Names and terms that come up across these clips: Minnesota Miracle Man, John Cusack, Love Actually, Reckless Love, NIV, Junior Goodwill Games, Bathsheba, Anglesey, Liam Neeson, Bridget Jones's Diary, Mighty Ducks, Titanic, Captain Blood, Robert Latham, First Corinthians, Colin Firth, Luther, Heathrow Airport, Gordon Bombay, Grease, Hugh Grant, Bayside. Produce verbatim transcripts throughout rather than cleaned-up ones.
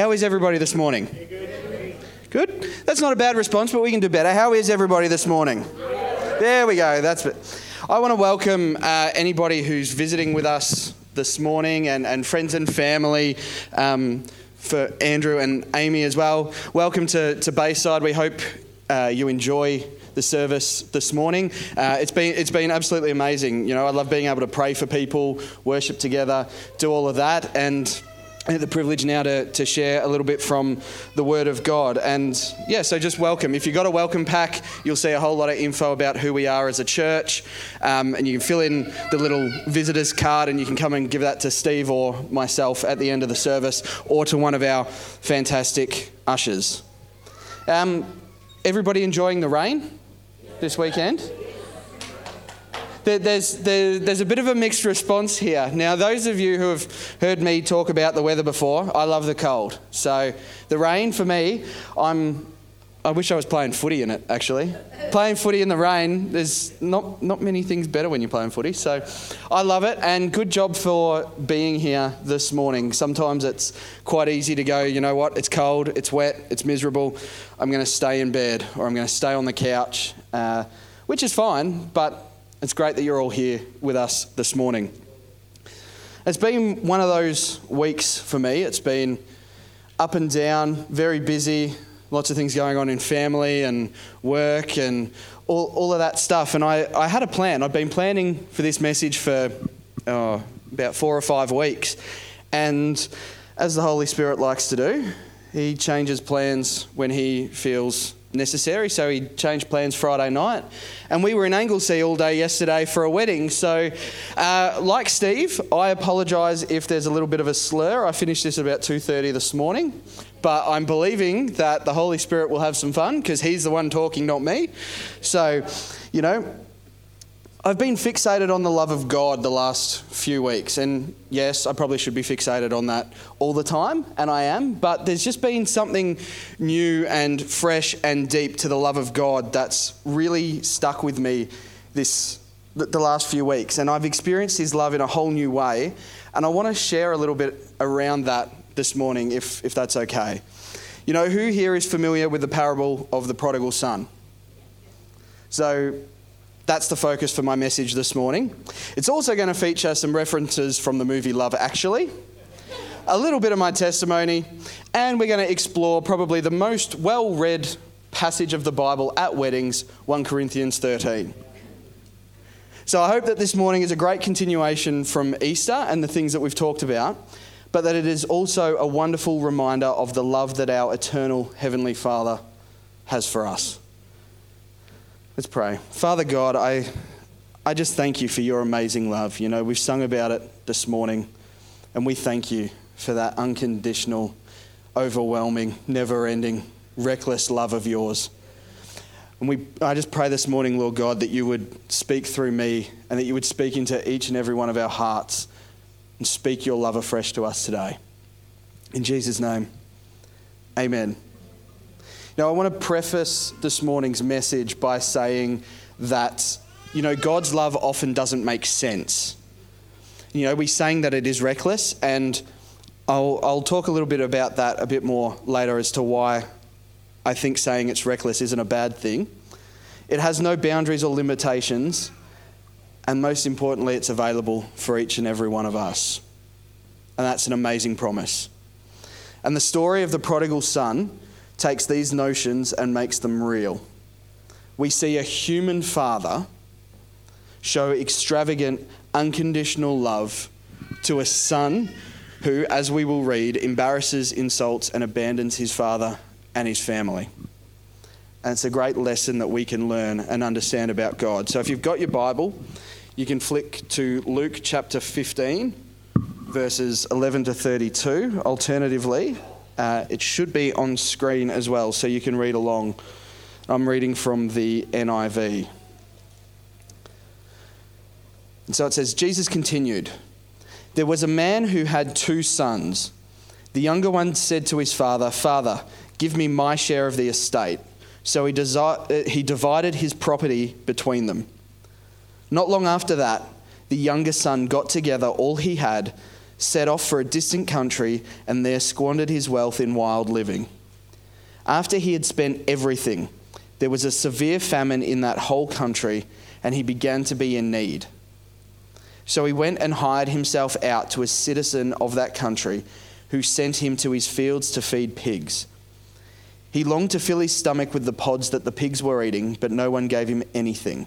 How is everybody this morning? Good? That's not a bad response, but we can do better. How is everybody this morning? There we go. That's it. I want to welcome uh, anybody who's visiting with us this morning and, and friends and family. Um, for Andrew and Amy as well. Welcome to, to Bayside. We hope uh, you enjoy the service this morning. Uh, it's been it's been absolutely amazing. You know, I love being able to pray for people, worship together, do all of that, and I have the privilege now to, to share a little bit from the Word of God. And yeah, so just welcome. If you've got a welcome pack, you'll see a whole lot of info about who we are as a church. Um, and you can fill in the little visitors card and you can come and give that to Steve or myself at the end of the service or to one of our fantastic ushers. Um, everybody enjoying the rain this weekend? There's there's a bit of a mixed response here. Now, those of you who have heard me talk about the weather before, I love the cold. So the rain for me, I'm I wish I was playing footy in it. Actually, playing footy in the rain, there's not not many things better when you're playing footy. So I love it, and good job for being here this morning. Sometimes it's quite easy to go, you know what? It's cold, it's wet, it's miserable. I'm going to stay in bed or I'm going to stay on the couch, uh, which is fine, but it's great that you're all here with us this morning. It's been one of those weeks for me. It's been up and down, very busy, lots of things going on in family and work and all, all of that stuff. And I, I had a plan. I've been planning for this message for oh, about four or five weeks. And as the Holy Spirit likes to do, he changes plans when he feels necessary, so he changed plans Friday night, and we were in Anglesey all day yesterday for a wedding. So uh, like Steve, I apologise if there's a little bit of a slur. I finished this at about two thirty this morning, but I'm believing that the Holy Spirit will have some fun because he's the one talking, not me. So, you know, I've been fixated on the love of God the last few weeks, and yes, I probably should be fixated on that all the time, and I am, but there's just been something new and fresh and deep to the love of God that's really stuck with me this the last few weeks, and I've experienced his love in a whole new way, and I want to share a little bit around that this morning, if if that's okay. You know, who here is familiar with the parable of the prodigal son? So that's the focus for my message this morning. It's also going to feature some references from the movie Love Actually, a little bit of my testimony, and we're going to explore probably the most well-read passage of the Bible at weddings, First Corinthians thirteen. So I hope that this morning is a great continuation from Easter and the things that we've talked about, but that it is also a wonderful reminder of the love that our eternal Heavenly Father has for us. Let's pray. Father God, I I just thank you for your amazing love. You know, we've sung about it this morning, and we thank you for that unconditional, overwhelming, never-ending, reckless love of yours. And we I just pray this morning, Lord God, that you would speak through me and that you would speak into each and every one of our hearts and speak your love afresh to us today. In Jesus' name, amen. Now, I want to preface this morning's message by saying that, you know, God's love often doesn't make sense. You know, we sang that it is reckless, and I'll, I'll talk a little bit about that a bit more later as to why I think saying it's reckless isn't a bad thing. It has no boundaries or limitations, and most importantly, it's available for each and every one of us. And that's an amazing promise. And the story of the prodigal son takes these notions and makes them real. We see a human father show extravagant, unconditional love to a son who, as we will read, embarrasses, insults, and abandons his father and his family. And it's a great lesson that we can learn and understand about God. So if you've got your Bible, you can flick to Luke chapter fifteen, verses eleven to thirty-two. Alternatively, Uh, it should be on screen as well, so you can read along. I'm reading from the N I V. And so it says, Jesus continued, "There was a man who had two sons. The younger one said to his father, 'Father, give me my share of the estate.' So he, desi- he divided his property between them. Not long after that, the younger son got together all he had, set off for a distant country and there squandered his wealth in wild living. After he had spent everything, there was a severe famine in that whole country, and he began to be in need. So he went and hired himself out to a citizen of that country, who sent him to his fields to feed pigs. He longed to fill his stomach with the pods that the pigs were eating, but no one gave him anything.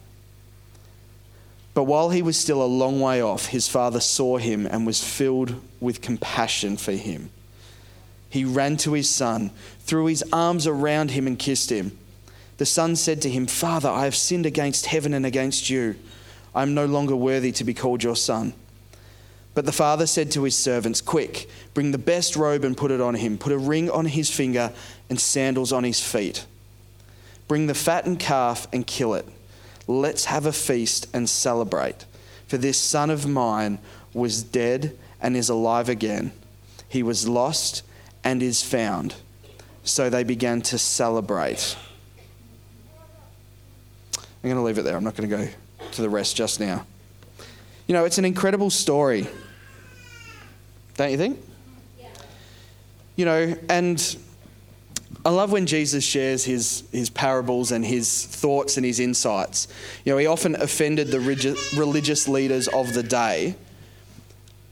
But while he was still a long way off, his father saw him and was filled with compassion for him. He ran to his son, threw his arms around him and kissed him. The son said to him, 'Father, I have sinned against heaven and against you. I am no longer worthy to be called your son.' But the father said to his servants, 'Quick, bring the best robe and put it on him. Put a ring on his finger and sandals on his feet. Bring the fattened calf and kill it. Let's have a feast and celebrate. For this son of mine was dead and is alive again. He was lost and is found.' So they began to celebrate." I'm going to leave it there. I'm not going to go to the rest just now. You know, it's an incredible story, don't you think? Yeah. You know, and I love when Jesus shares his his parables and his thoughts and his insights. You know, he often offended the religious leaders of the day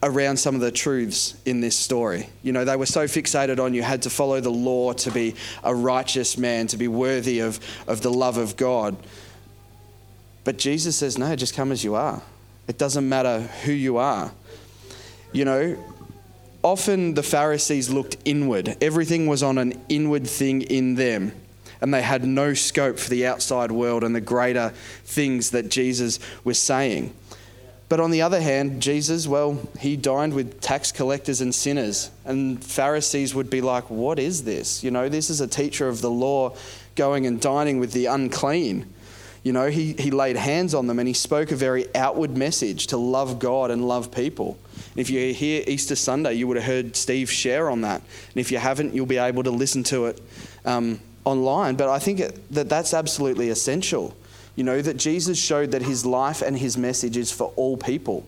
around some of the truths in this story. You know, they were so fixated on you had to follow the law to be a righteous man, to be worthy of, of the love of God. But Jesus says, no, just come as you are. It doesn't matter who you are. You know, often the Pharisees looked inward. Everything was on an inward thing in them, and they had no scope for the outside world and the greater things that Jesus was saying. But on the other hand, Jesus, well, he dined with tax collectors and sinners, and Pharisees would be like, what is this? You know, this is a teacher of the law going and dining with the unclean. You know, he, he laid hands on them and he spoke a very outward message to love God and love people. If you're here Easter Sunday, you would have heard Steve share on that. And if you haven't, you'll be able to listen to it um, online. But I think it, that that's absolutely essential. You know, that Jesus showed that his life and his message is for all people.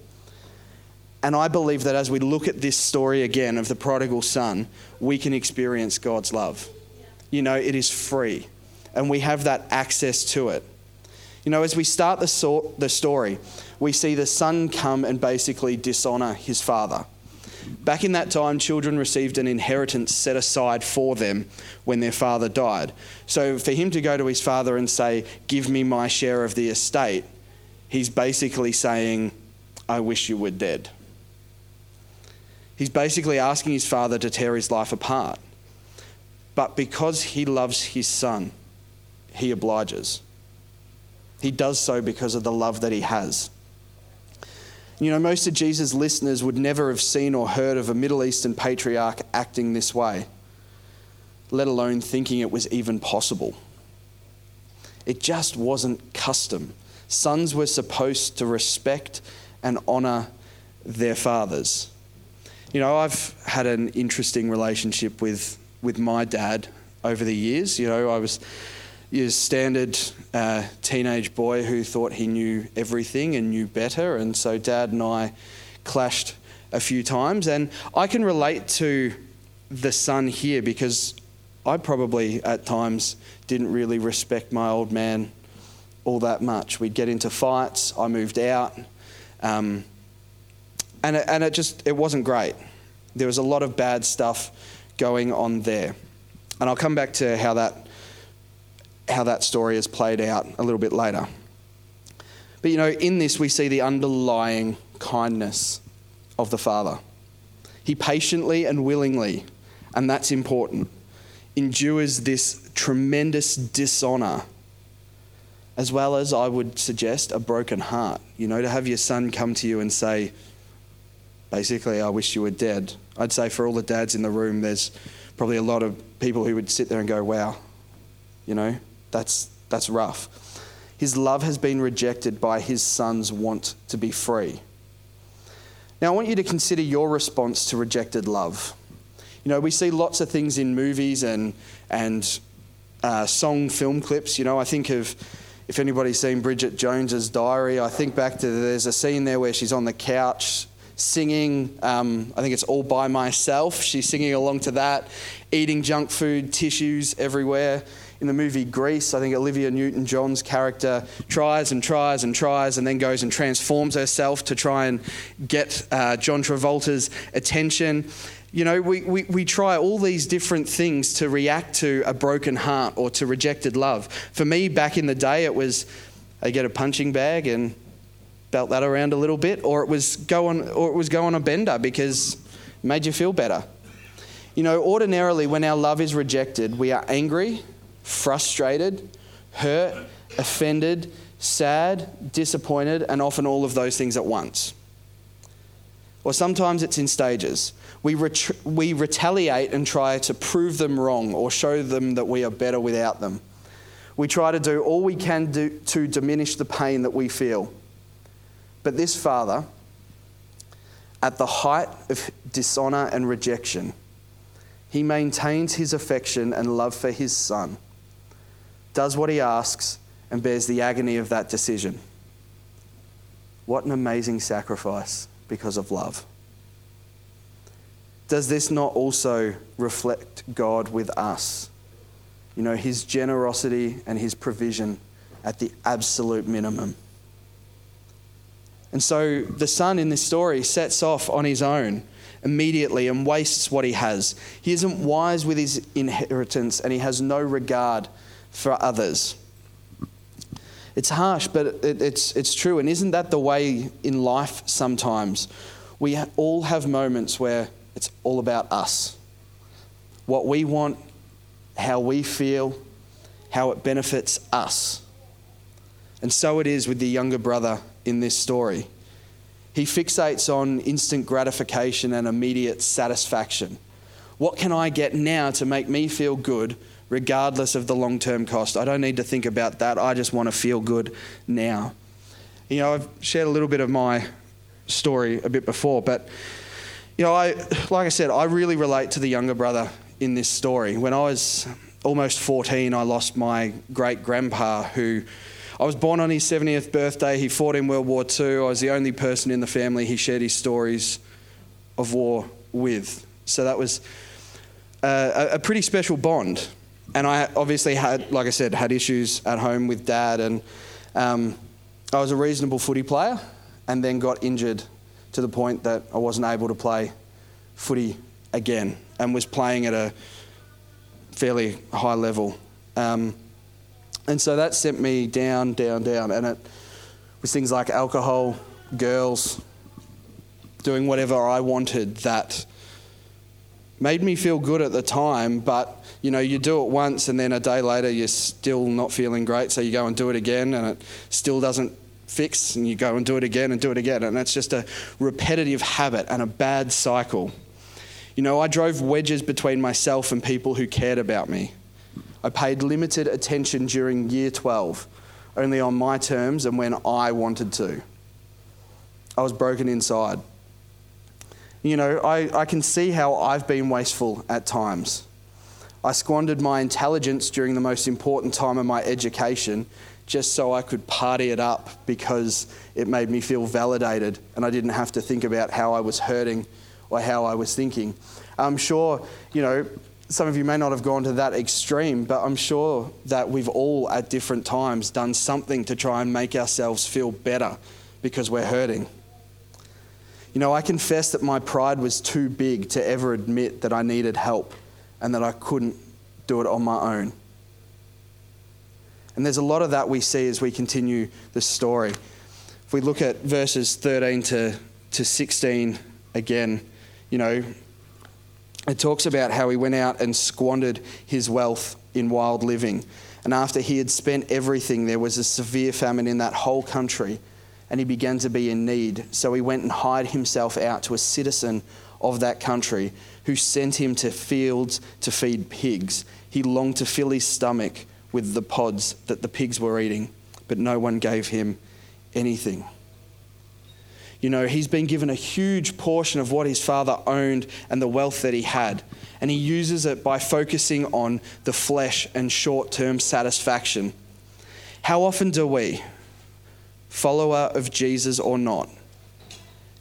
And I believe that as we look at this story again of the prodigal son, we can experience God's love. You know, it is free and we have that access to it. You know, as we start the, so- the story, we see the son come and basically dishonor his father. Back in that time, children received an inheritance set aside for them when their father died. So for him to go to his father and say, "Give me my share of the estate," he's basically saying, "I wish you were dead." He's basically asking his father to tear his life apart. But because he loves his son, he obliges. He does so because of the love that he has. You know, most of Jesus' listeners would never have seen or heard of a Middle Eastern patriarch acting this way, let alone thinking it was even possible. It just wasn't custom. Sons were supposed to respect and honour their fathers. You know, I've had an interesting relationship with, with my dad over the years. You know, I was... your standard uh, teenage boy who thought he knew everything and knew better. And so Dad and I clashed a few times. And I can relate to the son here because I probably at times didn't really respect my old man all that much. We'd get into fights. I moved out. Um, and it, and it just, it wasn't great. There was a lot of bad stuff going on there. And I'll come back to how that how that story is played out a little bit later. But you know, in this we see the underlying kindness of the Father. He patiently and willingly, and that's important, endures this tremendous dishonour, as well as, I would suggest, a broken heart. You know, to have your son come to you and say, basically, I wish you were dead. I'd say for all the dads in the room, there's probably a lot of people who would sit there and go, wow, You know, that's that's rough. His love has been rejected by his son's want to be free. Now, I want you to consider your response to rejected love. You know, we see lots of things in movies and and uh, song film clips. You know, I think of, if anybody's seen Bridget Jones's Diary, I think back to there's a scene there where she's on the couch singing, um, I think it's All By Myself. She's singing along to that, eating junk food, tissues everywhere. In the movie Grease, I think Olivia Newton-John's character tries and tries and tries and then goes and transforms herself to try and get uh, John Travolta's attention. You know, we, we, we try all these different things to react to a broken heart or to rejected love. For me, back in the day, it was I get a punching bag and belt that around a little bit, or it was go on, or it was go on a bender because it made you feel better. You know, ordinarily, when our love is rejected, we are angry, frustrated, hurt, offended, sad, disappointed, and often all of those things at once. Or sometimes it's in stages. We ret- we retaliate and try to prove them wrong or show them that we are better without them. We try to do all we can do to diminish the pain that we feel. But this father, at the height of dishonor and rejection, he maintains his affection and love for his son, does what he asks, and bears the agony of that decision. What an amazing sacrifice because of love. Does this not also reflect God with us? You know, his generosity and his provision at the absolute minimum. And so the son in this story sets off on his own immediately and wastes what he has. He isn't wise with his inheritance and he has no regard for others. It's harsh, but it, it's it's true. And isn't that the way in life sometimes? We all have moments where it's all about us. What we want, how we feel, how it benefits us. And so it is with the younger brother in this story. He fixates on instant gratification and immediate satisfaction. What can I get now to make me feel good, regardless of the long-term cost? I don't need to think about that. I just want to feel good now. You know, I've shared a little bit of my story a bit before, but you know, I, like I said, I really relate to the younger brother in this story. When I was almost fourteen, I lost my great-grandpa, who I was born on his seventieth birthday. He fought in World War Two. I was the only person in the family he shared his stories of war with. So that was a, a pretty special bond. And I obviously had, like I said, had issues at home with Dad. And um, I was a reasonable footy player and then got injured to the point that I wasn't able to play footy again and was playing at a fairly high level. Um, and so that sent me down, down, down. And it was things like alcohol, girls, doing whatever I wanted that made me feel good at the time, but you know, you do it once and then a day later you're still not feeling great, so you go and do it again and it still doesn't fix, and you go and do it again and do it again, and that's just a repetitive habit and a bad cycle. You know, I drove wedges between myself and people who cared about me. I paid limited attention during year twelve, only on my terms and when I wanted to. I was broken inside. You know, I, I can see how I've been wasteful at times. I squandered my intelligence during the most important time of my education just so I could party it up because it made me feel validated and I didn't have to think about how I was hurting or how I was thinking. I'm sure, you know, some of you may not have gone to that extreme, but I'm sure that we've all at different times done something to try and make ourselves feel better because we're hurting. You know, I confess that my pride was too big to ever admit that I needed help and that I couldn't do it on my own. And there's a lot of that we see as we continue the story. If we look at verses thirteen to, to sixteen again, you know, it talks about how he went out and squandered his wealth in wild living. And after he had spent everything, there was a severe famine in that whole country. And he began to be in need. So he went and hired himself out to a citizen of that country who sent him to fields to feed pigs. He longed to fill his stomach with the pods that the pigs were eating, but no one gave him anything. You know, he's been given a huge portion of what his father owned and the wealth that he had, and he uses it by focusing on the flesh and short-term satisfaction. How often do we, follower of Jesus or not,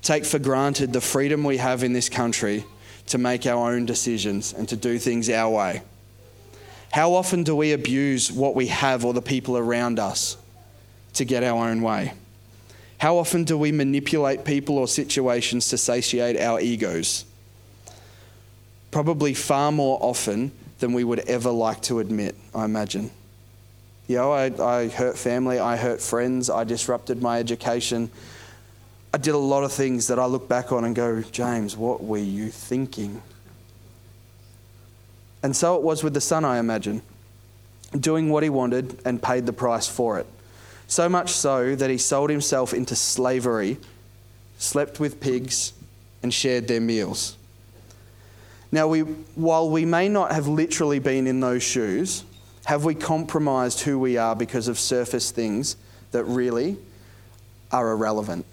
take for granted the freedom we have in this country to make our own decisions and to do things our way? How often do we abuse what we have or the people around us to get our own way? How often do we manipulate people or situations to satiate our egos? Probably far more often than we would ever like to admit, I imagine. You know, I, I hurt family, I hurt friends, I disrupted my education. I did a lot of things that I look back on and go, James, what were you thinking? And so it was with the son, I imagine, doing what he wanted and paid the price for it. So much so that he sold himself into slavery, slept with pigs, and shared their meals. Now, we, while we may not have literally been in those shoes, have we compromised who we are because of surface things that really are irrelevant?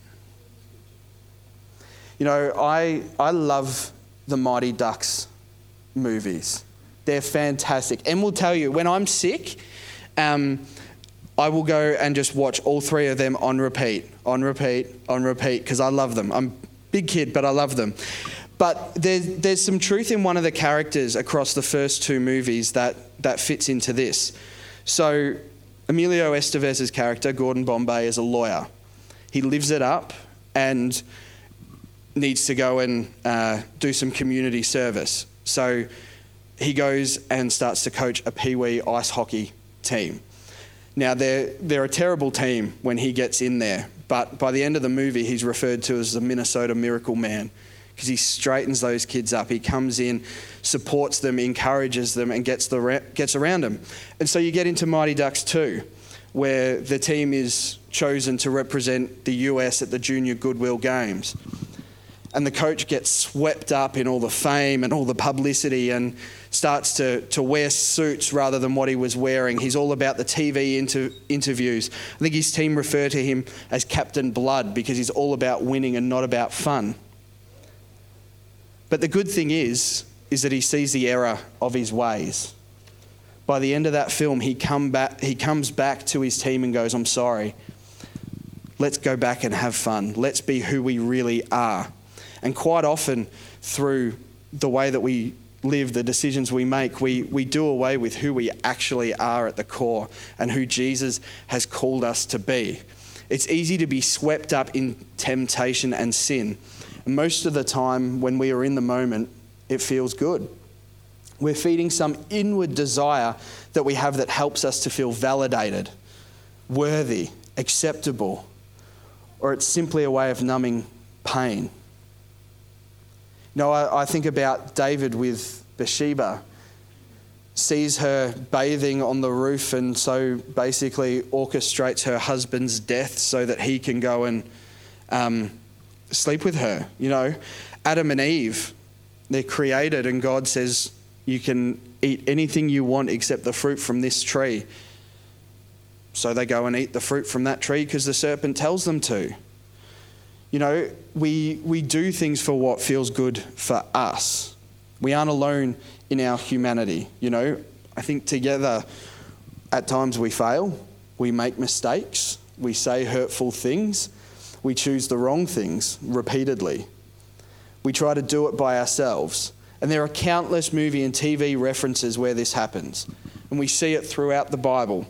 You know, I I love the Mighty Ducks movies. They're fantastic. And we'll tell you, when I'm sick, um, I will go and just watch all three of them on repeat, on repeat, on repeat, because I love them. I'm a big kid, but I love them. But there's, there's some truth in one of the characters across the first two movies that, that fits into this. So Emilio Estevez's character, Gordon Bombay, is a lawyer. He lives it up and needs to go and uh, do some community service. So he goes and starts to coach a peewee ice hockey team. Now, they're, they're a terrible team when he gets in there, but by the end of the movie, he's referred to as the Minnesota Miracle Man because he straightens those kids up. He comes in, supports them, encourages them, and gets the gets around them. And so you get into Mighty Ducks two, where the team is chosen to represent the U S at the Junior Goodwill Games. And the coach gets swept up in all the fame and all the publicity and starts to, to wear suits rather than what he was wearing. He's all about the T V inter- interviews. I think his team refer to him as Captain Blood because he's all about winning and not about fun. But the good thing is, is that he sees the error of his ways. By the end of that film, he come back, he comes back to his team and goes, I'm sorry. Let's go back and have fun. Let's be who we really are. And quite often, through the way that we live, the decisions we make, we, we do away with who we actually are at the core and who Jesus has called us to be. It's easy to be swept up in temptation and sin. And most of the time, when we are in the moment, it feels good. We're feeding some inward desire that we have that helps us to feel validated, worthy, acceptable, or it's simply a way of numbing pain. No, I, I think about David with Bathsheba, sees her bathing on the roof and so basically orchestrates her husband's death so that he can go and um, sleep with her. You know, Adam and Eve, they're created and God says you can eat anything you want except the fruit from this tree. So they go and eat the fruit from that tree because the serpent tells them to. You know, we we do things for what feels good for us. We aren't alone in our humanity. You know, I think together at times we fail, we make mistakes, we say hurtful things, we choose the wrong things repeatedly. We try to do it by ourselves. And there are countless movie and T V references where this happens. And we see it throughout the Bible,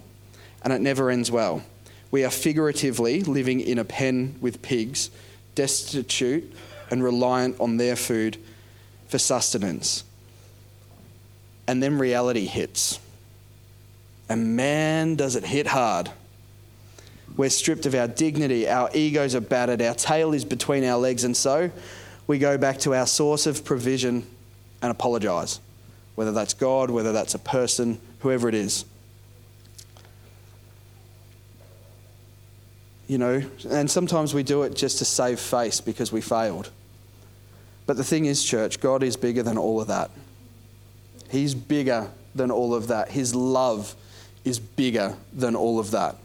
and it never ends well. We are figuratively living in a pen with pigs, destitute and reliant on their food for sustenance. And then reality hits. And man, does it hit hard. We're stripped of our dignity, our egos are battered, our tail is between our legs, and so we go back to our source of provision and apologise, whether that's God, whether that's a person, whoever it is. You know, and sometimes we do it just to save face because we failed. But the thing is, church, God is bigger than all of that. He's bigger than all of that. His love is bigger than all of that.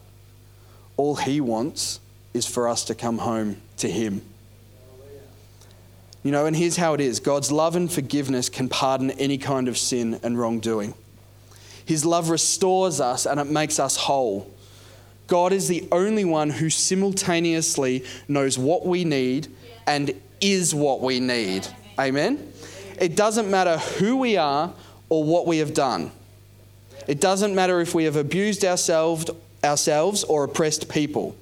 All he wants is for us to come home to him. You know, and here's how it is. God's love and forgiveness can pardon any kind of sin and wrongdoing. His love restores us and it makes us whole. God is the only one who simultaneously knows what we need and is what we need. Amen? It doesn't matter who we are or what we have done. It doesn't matter if we have abused ourselves ourselves or oppressed people.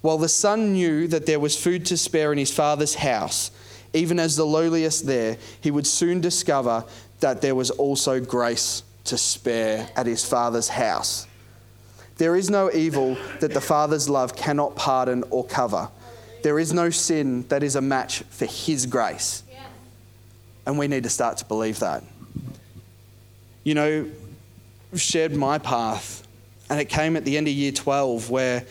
While the son knew that there was food to spare in his father's house, even as the lowliest there, he would soon discover that there was also grace to spare at his father's house. There is no evil that the father's love cannot pardon or cover. There is no sin that is a match for his grace. And we need to start to believe that. You know, I've shared my path, and it came at the end of year twelve where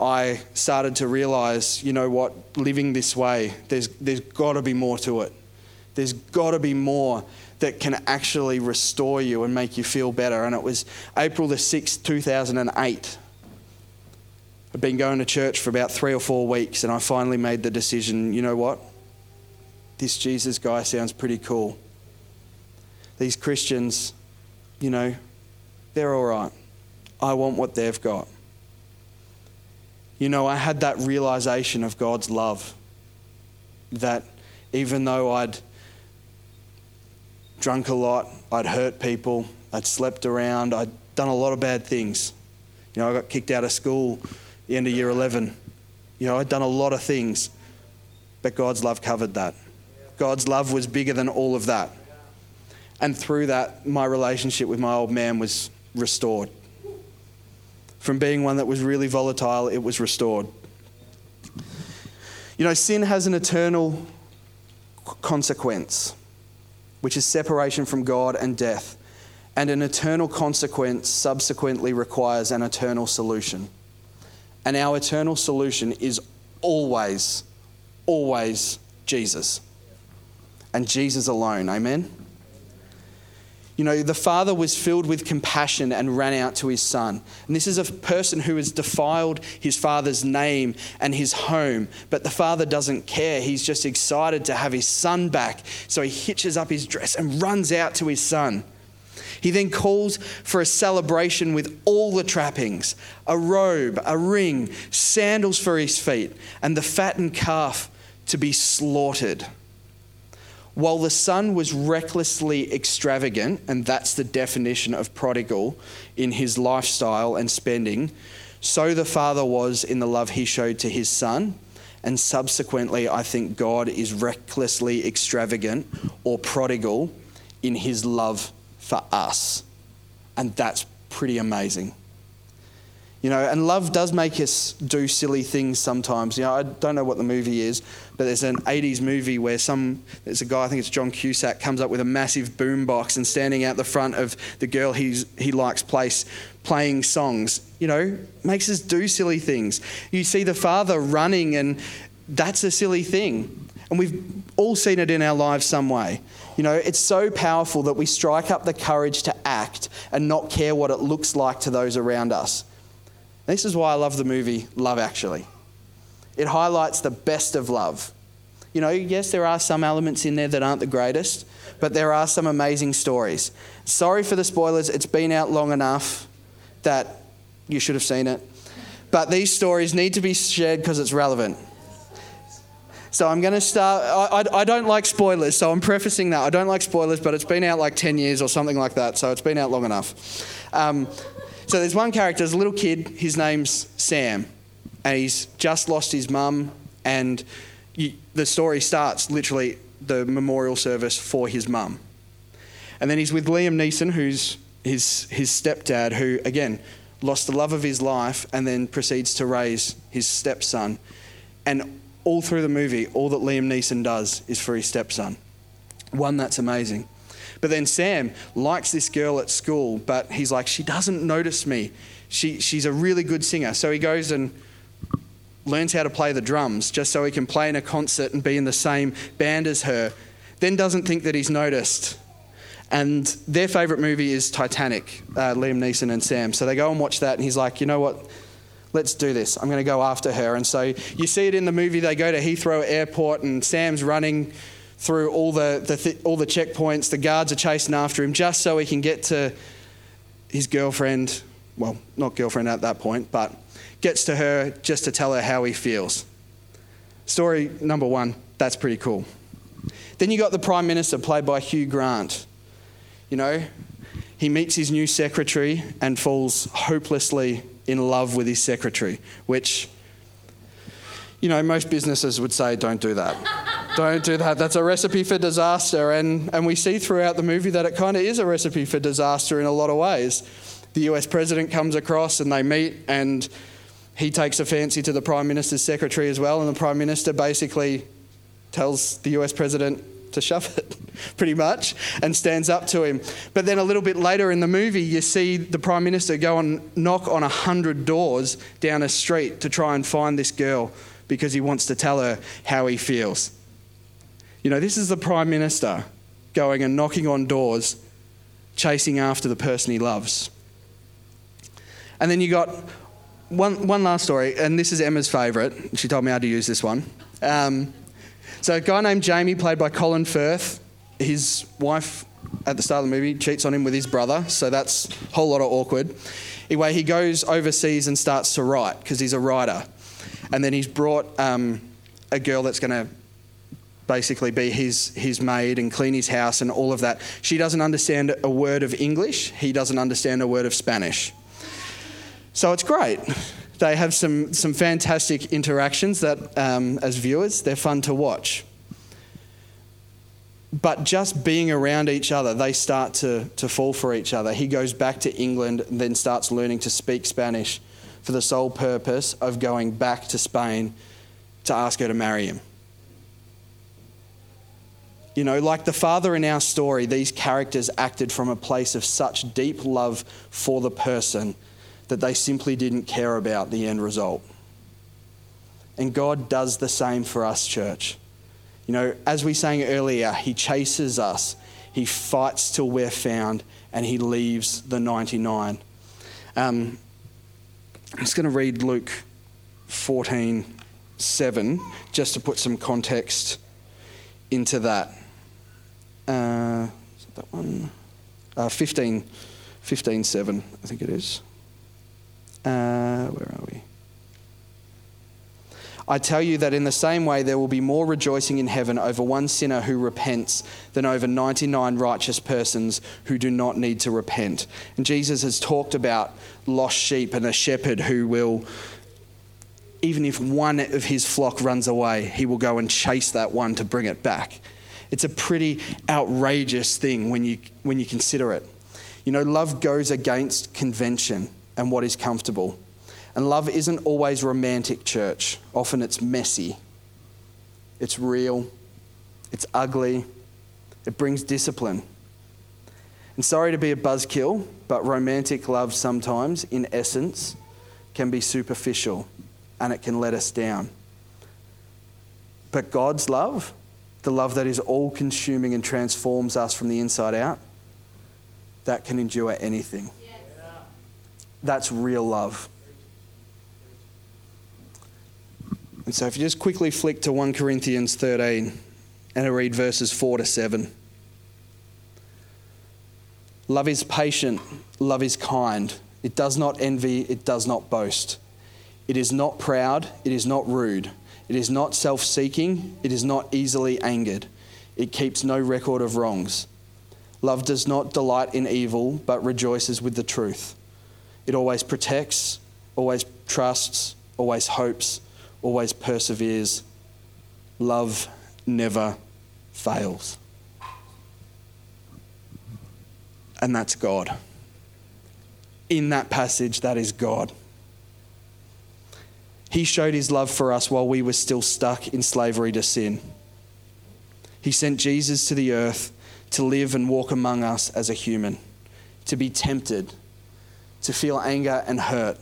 I started to realise, you know what, living this way, there's there's got to be more to it. There's got to be more that can actually restore you and make you feel better. And it was April the sixth, two thousand eight. I'd been going to church for about three or four weeks, and I finally made the decision, you know what, this Jesus guy sounds pretty cool. These Christians, you know, they're all right. I want what they've got. You know, I had that realization of God's love, that even though I'd drunk a lot, I'd hurt people, I'd slept around, I'd done a lot of bad things. You know, I got kicked out of school at the end of year eleven. You know, I'd done a lot of things, but God's love covered that. God's love was bigger than all of that. And through that, my relationship with my old man was restored. From being one that was really volatile, it was restored. You know, sin has an eternal consequence, which is separation from God and death. And an eternal consequence subsequently requires an eternal solution. And our eternal solution is always, always Jesus. And Jesus alone, amen? You know, the father was filled with compassion and ran out to his son. And this is a person who has defiled his father's name and his home, but the father doesn't care. He's just excited to have his son back. So he hitches up his dress and runs out to his son. He then calls for a celebration with all the trappings, a robe, a ring, sandals for his feet, and the fattened calf to be slaughtered. While the son was recklessly extravagant, and that's the definition of prodigal in his lifestyle and spending, so the father was in the love he showed to his son. And subsequently, I think God is recklessly extravagant or prodigal in his love for us. And that's pretty amazing. You know, and love does make us do silly things sometimes. You know, I don't know what the movie is, but there's an eighties movie where some, there's a guy, I think it's John Cusack, comes up with a massive boombox and standing out the front of the girl he's, he likes place, playing songs. You know, makes us do silly things. You see the father running, and that's a silly thing. And we've all seen it in our lives some way. You know, it's so powerful that we strike up the courage to act and not care what it looks like to those around us. This is why I love the movie Love Actually. It highlights the best of love. You know, yes, there are some elements in there that aren't the greatest, but there are some amazing stories. Sorry for the spoilers. It's been out long enough that you should have seen it. But these stories need to be shared because it's relevant. So I'm going to start. I, I, I don't like spoilers, so I'm prefacing that. I don't like spoilers, but it's been out like ten years or something like that, so it's been out long enough. Um So there's one character, there's a little kid, his name's Sam, and he's just lost his mum, and you, the story starts literally the memorial service for his mum. And then he's with Liam Neeson, who's his, his stepdad, who, again, lost the love of his life and then proceeds to raise his stepson. And all through the movie, all that Liam Neeson does is for his stepson. One, that's amazing. But then Sam likes this girl at school, but he's like, she doesn't notice me. She She's a really good singer. So he goes and learns how to play the drums just so he can play in a concert and be in the same band as her. Then doesn't think that he's noticed. And their favourite movie is Titanic, uh, Liam Neeson and Sam. So they go and watch that, and he's like, you know what? Let's do this. I'm going to go after her. And so you see it in the movie. They go to Heathrow Airport, and Sam's running through all the, the th- all the checkpoints. The guards are chasing after him just so he can get to his girlfriend. Well, not girlfriend at that point, but gets to her just to tell her how he feels. Story number one. That's pretty cool. Then you got the Prime Minister, played by Hugh Grant. You know, he meets his new secretary and falls hopelessly in love with his secretary, which, you know, most businesses would say, don't do that. Don't do that. That's a recipe for disaster. And, and we see throughout the movie that it kind of is a recipe for disaster in a lot of ways. The U S president comes across and they meet, and he takes a fancy to the Prime Minister's secretary as well, and the Prime Minister basically tells the U S president to shove it, pretty much, and stands up to him. But then a little bit later in the movie, you see the Prime Minister go and knock on a hundred doors down a street to try and find this girl because he wants to tell her how he feels. You know, this is the Prime Minister going and knocking on doors, chasing after the person he loves. And then you got one one last story, and this is Emma's favourite. She told me how to use this one. Um... So a guy named Jamie, played by Colin Firth, his wife at the start of the movie cheats on him with his brother, so that's a whole lot of awkward. Anyway, he goes overseas and starts to write because he's a writer. And then he's brought um, a girl that's going to basically be his, his maid and clean his house and all of that. She doesn't understand a word of English. He doesn't understand a word of Spanish. So it's great. They have some, some fantastic interactions that, um, as viewers, they're fun to watch. But just being around each other, they start to, to fall for each other. He goes back to England and then starts learning to speak Spanish for the sole purpose of going back to Spain to ask her to marry him. You know, like the father in our story, these characters acted from a place of such deep love for the person that they simply didn't care about the end result. And God does the same for us, church. You know, as we sang earlier, he chases us, he fights till we're found, and he leaves the ninety-nine. Um, I'm just going to read Luke fourteen seven, just to put some context into that. Uh, is that one? Uh, fifteen, fifteen seven, I think it is. Uh, where are we? I tell you that in the same way there will be more rejoicing in heaven over one sinner who repents than over ninety-nine righteous persons who do not need to repent. And Jesus has talked about lost sheep and a shepherd who will, even if one of his flock runs away, he will go and chase that one to bring it back. It's a pretty outrageous thing when you when you consider it. You know, love goes against convention and what is comfortable. And love isn't always romantic, church. Often it's messy. It's real. It's ugly. It brings discipline. And sorry to be a buzzkill, but romantic love sometimes, in essence, can be superficial and it can let us down. But God's love, the love that is all-consuming and transforms us from the inside out, that can endure anything. That's real love. And so if you just quickly flick to First Corinthians thirteen and I read verses four to seven. Love is patient, love is kind. It does not envy, it does not boast. It is not proud, it is not rude. It is not self-seeking, it is not easily angered. It keeps no record of wrongs. Love does not delight in evil, but rejoices with the truth. It always protects, always trusts, always hopes, always perseveres. Love never fails. And that's God. In that passage, that is God. He showed his love for us while we were still stuck in slavery to sin. He sent Jesus to the earth to live and walk among us as a human, to be tempted, to feel anger and hurt,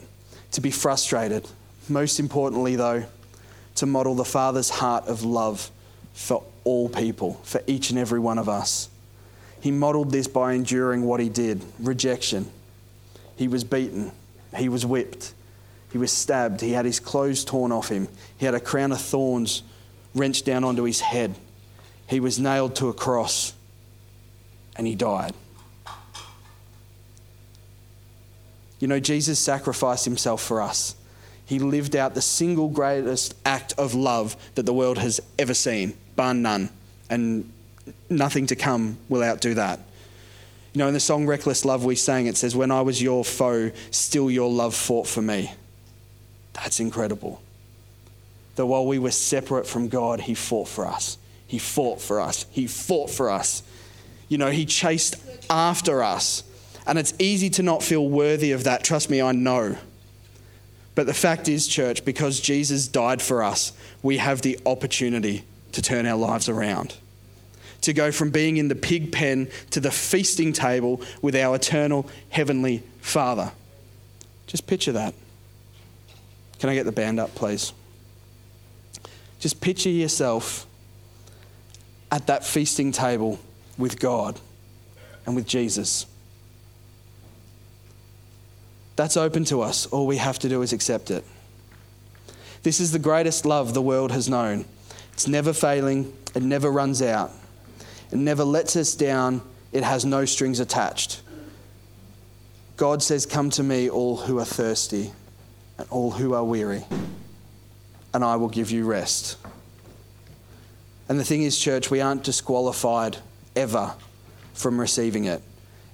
to be frustrated. Most importantly, though, to model the Father's heart of love for all people, for each and every one of us. He modeled this by enduring what he did, rejection. He was beaten. He was whipped. He was stabbed. He had his clothes torn off him. He had a crown of thorns wrenched down onto his head. He was nailed to a cross and he died. You know, Jesus sacrificed himself for us. He lived out the single greatest act of love that the world has ever seen, bar none. And nothing to come will outdo that. You know, in the song Reckless Love we sang, it says, "When I was your foe, still your love fought for me." That's incredible. That while we were separate from God, he fought for us. He fought for us. He fought for us. You know, he chased after us. And it's easy to not feel worthy of that. Trust me, I know. But the fact is, church, because Jesus died for us, we have the opportunity to turn our lives around, to go from being in the pig pen to the feasting table with our eternal heavenly Father. Just picture that. Can I get the band up, please? Just picture yourself at that feasting table with God and with Jesus. That's open to us. All we have to do is accept it. This is the greatest love the world has known. It's never failing. It never runs out. It never lets us down. It has no strings attached. God says, "Come to me, all who are thirsty and all who are weary, and I will give you rest." And the thing is, church, we aren't disqualified ever from receiving it.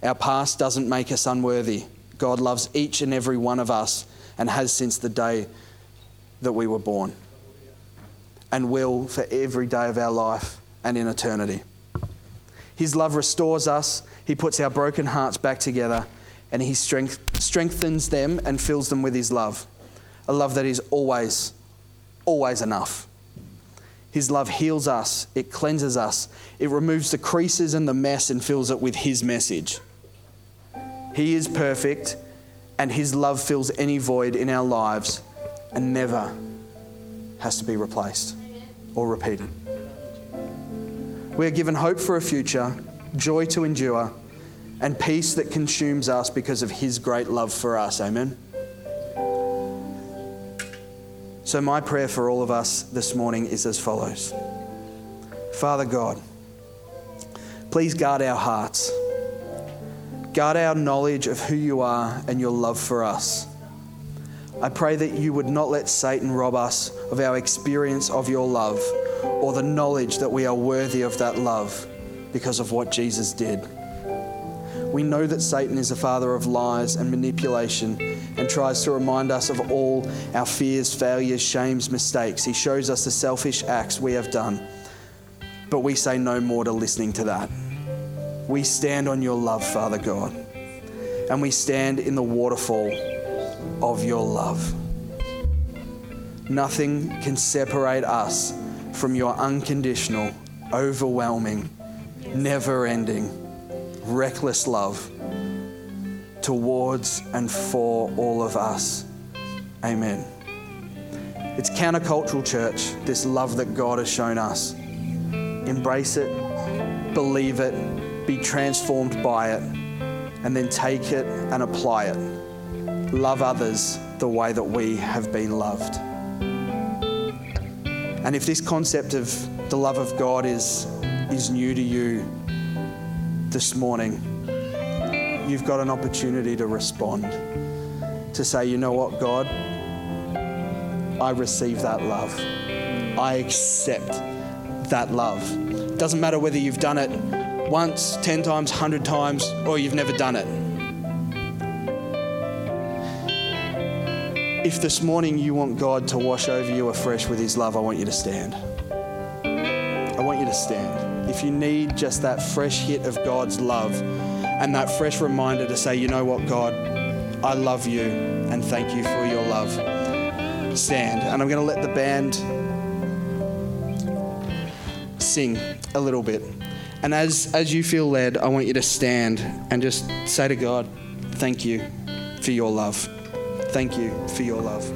Our past doesn't make us unworthy. God loves each and every one of us and has since the day that we were born, and will for every day of our life and in eternity. His love restores us. He puts our broken hearts back together, and he strength, strengthens them and fills them with his love, a love that is always, always enough. His love heals us. It cleanses us. It removes the creases and the mess and fills it with his message. He is perfect, and his love fills any void in our lives and never has to be replaced or repeated. We are given hope for a future, joy to endure, and peace that consumes us because of his great love for us. Amen. So my prayer for all of us this morning is as follows. Father God, please guard our hearts. Guard our knowledge of who you are and your love for us. I pray that you would not let Satan rob us of our experience of your love or the knowledge that we are worthy of that love because of what Jesus did. We know that Satan is a father of lies and manipulation and tries to remind us of all our fears, failures, shames, mistakes. He shows us the selfish acts we have done, but we say no more to listening to that. We stand on your love, Father God, and we stand in the waterfall of your love. Nothing can separate us from your unconditional, overwhelming, never-ending, reckless love towards and for all of us. Amen. It's countercultural, church, this love that God has shown us. Embrace it, believe it, be transformed by it, and then take it and apply it. Love others the way that we have been loved. And if this concept of the love of God is, is new to you this morning, you've got an opportunity to respond, to say, you know what, God, I receive that love. I accept that love. It doesn't matter whether you've done it once, ten times, hundred times, or you've never done it. If this morning you want God to wash over you afresh with his love, I want you to stand. I want you to stand. If you need just that fresh hit of God's love and that fresh reminder to say, you know what, God, I love you and thank you for your love, stand. And I'm going to let the band sing a little bit. And as, as you feel led, I want you to stand and just say to God, thank you for your love. Thank you for your love.